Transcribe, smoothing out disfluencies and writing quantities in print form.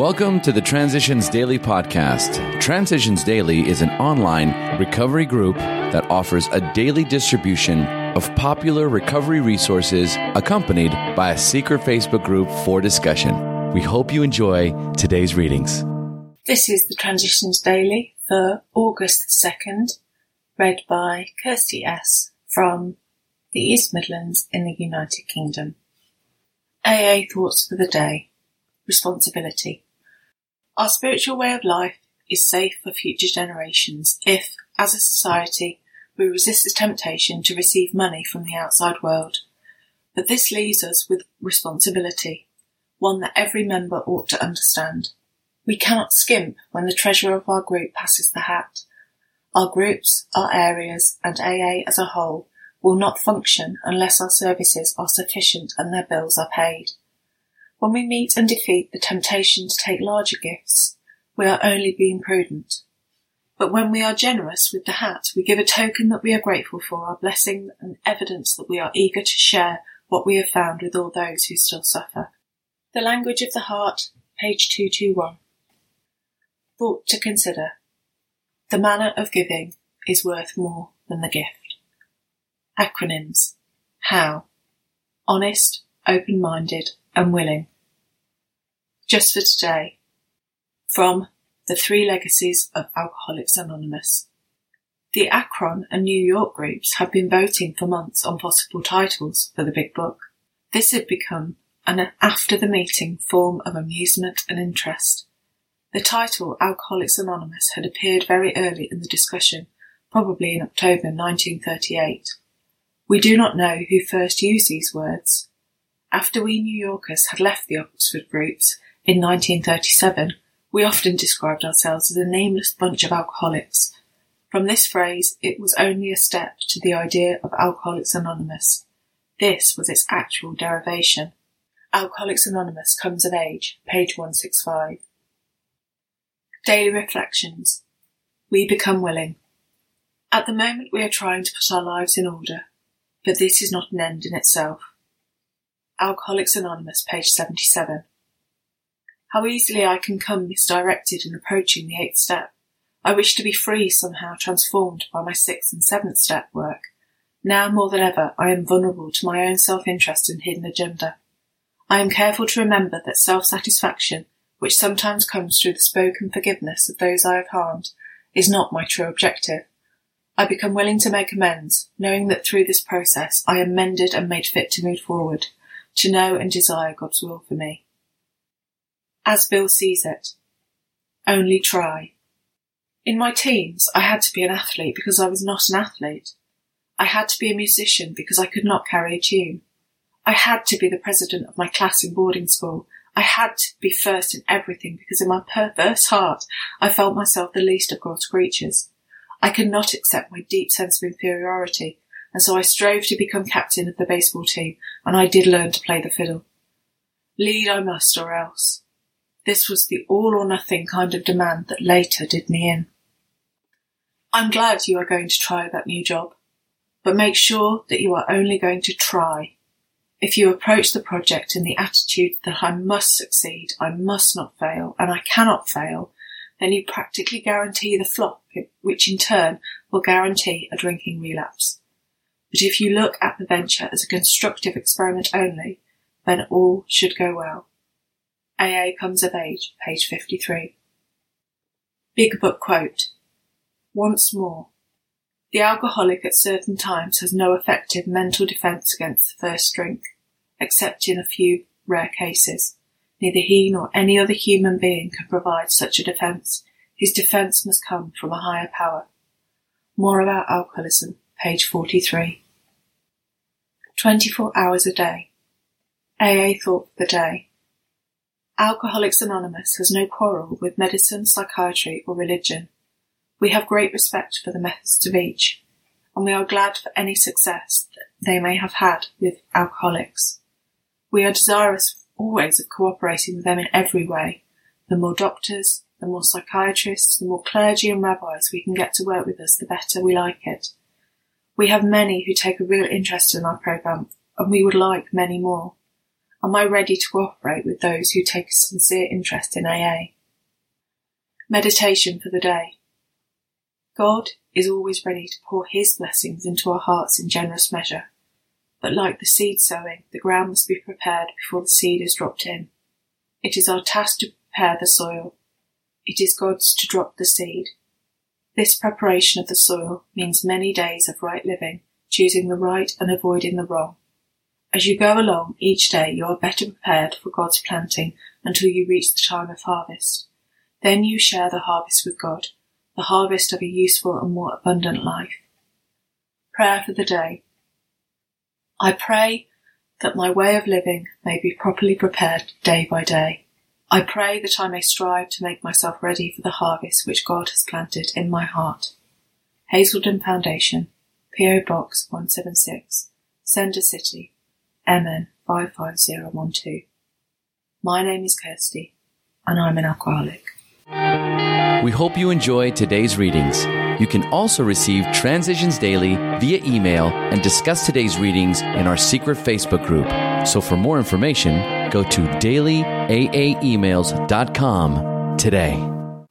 Welcome to the Transitions Daily podcast. Transitions Daily is an online recovery group that offers a daily distribution of popular recovery resources accompanied by a secret Facebook group for discussion. We hope you enjoy today's readings. This is the Transitions Daily for August 2nd, read by Kirsty S. from the East Midlands in the United Kingdom. AA Thoughts for the Day. Responsibility. Our spiritual way of life is safe for future generations if, as a society, we resist the temptation to receive money from the outside world. But this leaves us with responsibility, one that every member ought to understand. We cannot skimp when the treasurer of our group passes the hat. Our groups, our areas, and AA as a whole will not function unless our services are sufficient and their bills are paid. When we meet and defeat the temptation to take larger gifts, we are only being prudent. But when we are generous with the hat, we give a token that we are grateful for our blessing and evidence that we are eager to share what we have found with all those who still suffer. The Language of the Heart, page 221. Thought to consider. The manner of giving is worth more than the gift. Acronyms. How. Honest, open-minded and willing. Just for today, from The Three Legacies of Alcoholics Anonymous. The Akron and New York groups have been voting for months on possible titles for the big book. This had become an after-the-meeting form of amusement and interest. The title Alcoholics Anonymous had appeared very early in the discussion, probably in October 1938. We do not know who first used these words. After we New Yorkers had left the Oxford groups in 1937, we often described ourselves as a nameless bunch of alcoholics. From this phrase, it was only a step to the idea of Alcoholics Anonymous. This was its actual derivation. Alcoholics Anonymous Comes of Age, page 165. Daily Reflections. We become willing. At the moment we are trying to put our lives in order, but this is not an end in itself. Alcoholics Anonymous, page 77. How easily I can come misdirected in approaching the 8th step. I wish to be free somehow transformed by my 6th and 7th step work. Now more than ever, I am vulnerable to my own self-interest and hidden agenda. I am careful to remember that self-satisfaction, which sometimes comes through the spoken forgiveness of those I have harmed, is not my true objective. I become willing to make amends, knowing that through this process I am mended and made fit to move forward, to know and desire God's will for me. As Bill Sees It. Only try. In my teens, I had to be an athlete because I was not an athlete. I had to be a musician because I could not carry a tune. I had to be the president of my class in boarding school. I had to be first in everything because in my perverse heart, I felt myself the least of God's creatures. I could not accept my deep sense of inferiority, and so I strove to become captain of the baseball team, and I did learn to play the fiddle. Lead I must, or else. This was the all-or-nothing kind of demand that later did me in. I'm glad you are going to try that new job, but make sure that you are only going to try. If you approach the project in the attitude that I must succeed, I must not fail, and I cannot fail, then you practically guarantee the flop, which in turn will guarantee a drinking relapse. But if you look at the venture as a constructive experiment only, then all should go well. AA Comes of Age, page 53. Big Book Quote. Once more, the alcoholic at certain times has no effective mental defence against the first drink, except in a few rare cases. Neither he nor any other human being can provide such a defence. His defence must come from a higher power. More about alcoholism, page 43. 24 hours a day. AA Thought for the Day. Alcoholics Anonymous has no quarrel with medicine, psychiatry or religion. We have great respect for the methods of each, and we are glad for any success that they may have had with alcoholics. We are desirous always of cooperating with them in every way. The more doctors, the more psychiatrists, the more clergy and rabbis we can get to work with us, the better we like it. We have many who take a real interest in our programme, and we would like many more. am I ready to cooperate with those who take a sincere interest in AA? Meditation for the day. God is always ready to pour his blessings into our hearts in generous measure, but like the seed sowing, the ground must be prepared before the seed is dropped in. It is our task to prepare the soil. It is God's to drop the seed. This preparation of the soil means many days of right living, choosing the right and avoiding the wrong. As you go along each day, you are better prepared for God's planting until you reach the time of harvest. Then you share the harvest with God, the harvest of a useful and more abundant life. Prayer for the day. I pray that my way of living may be properly prepared day by day. I pray that I may strive to make myself ready for the harvest which God has planted in my heart. Hazelden Foundation, P.O. Box 176, Sender City, MN 55012. My name is Kirsty, and I'm an alcoholic. We hope you enjoy today's readings. You can also receive Transitions Daily via email and discuss today's readings in our secret Facebook group. So for more information, go to dailyaaemails.com today.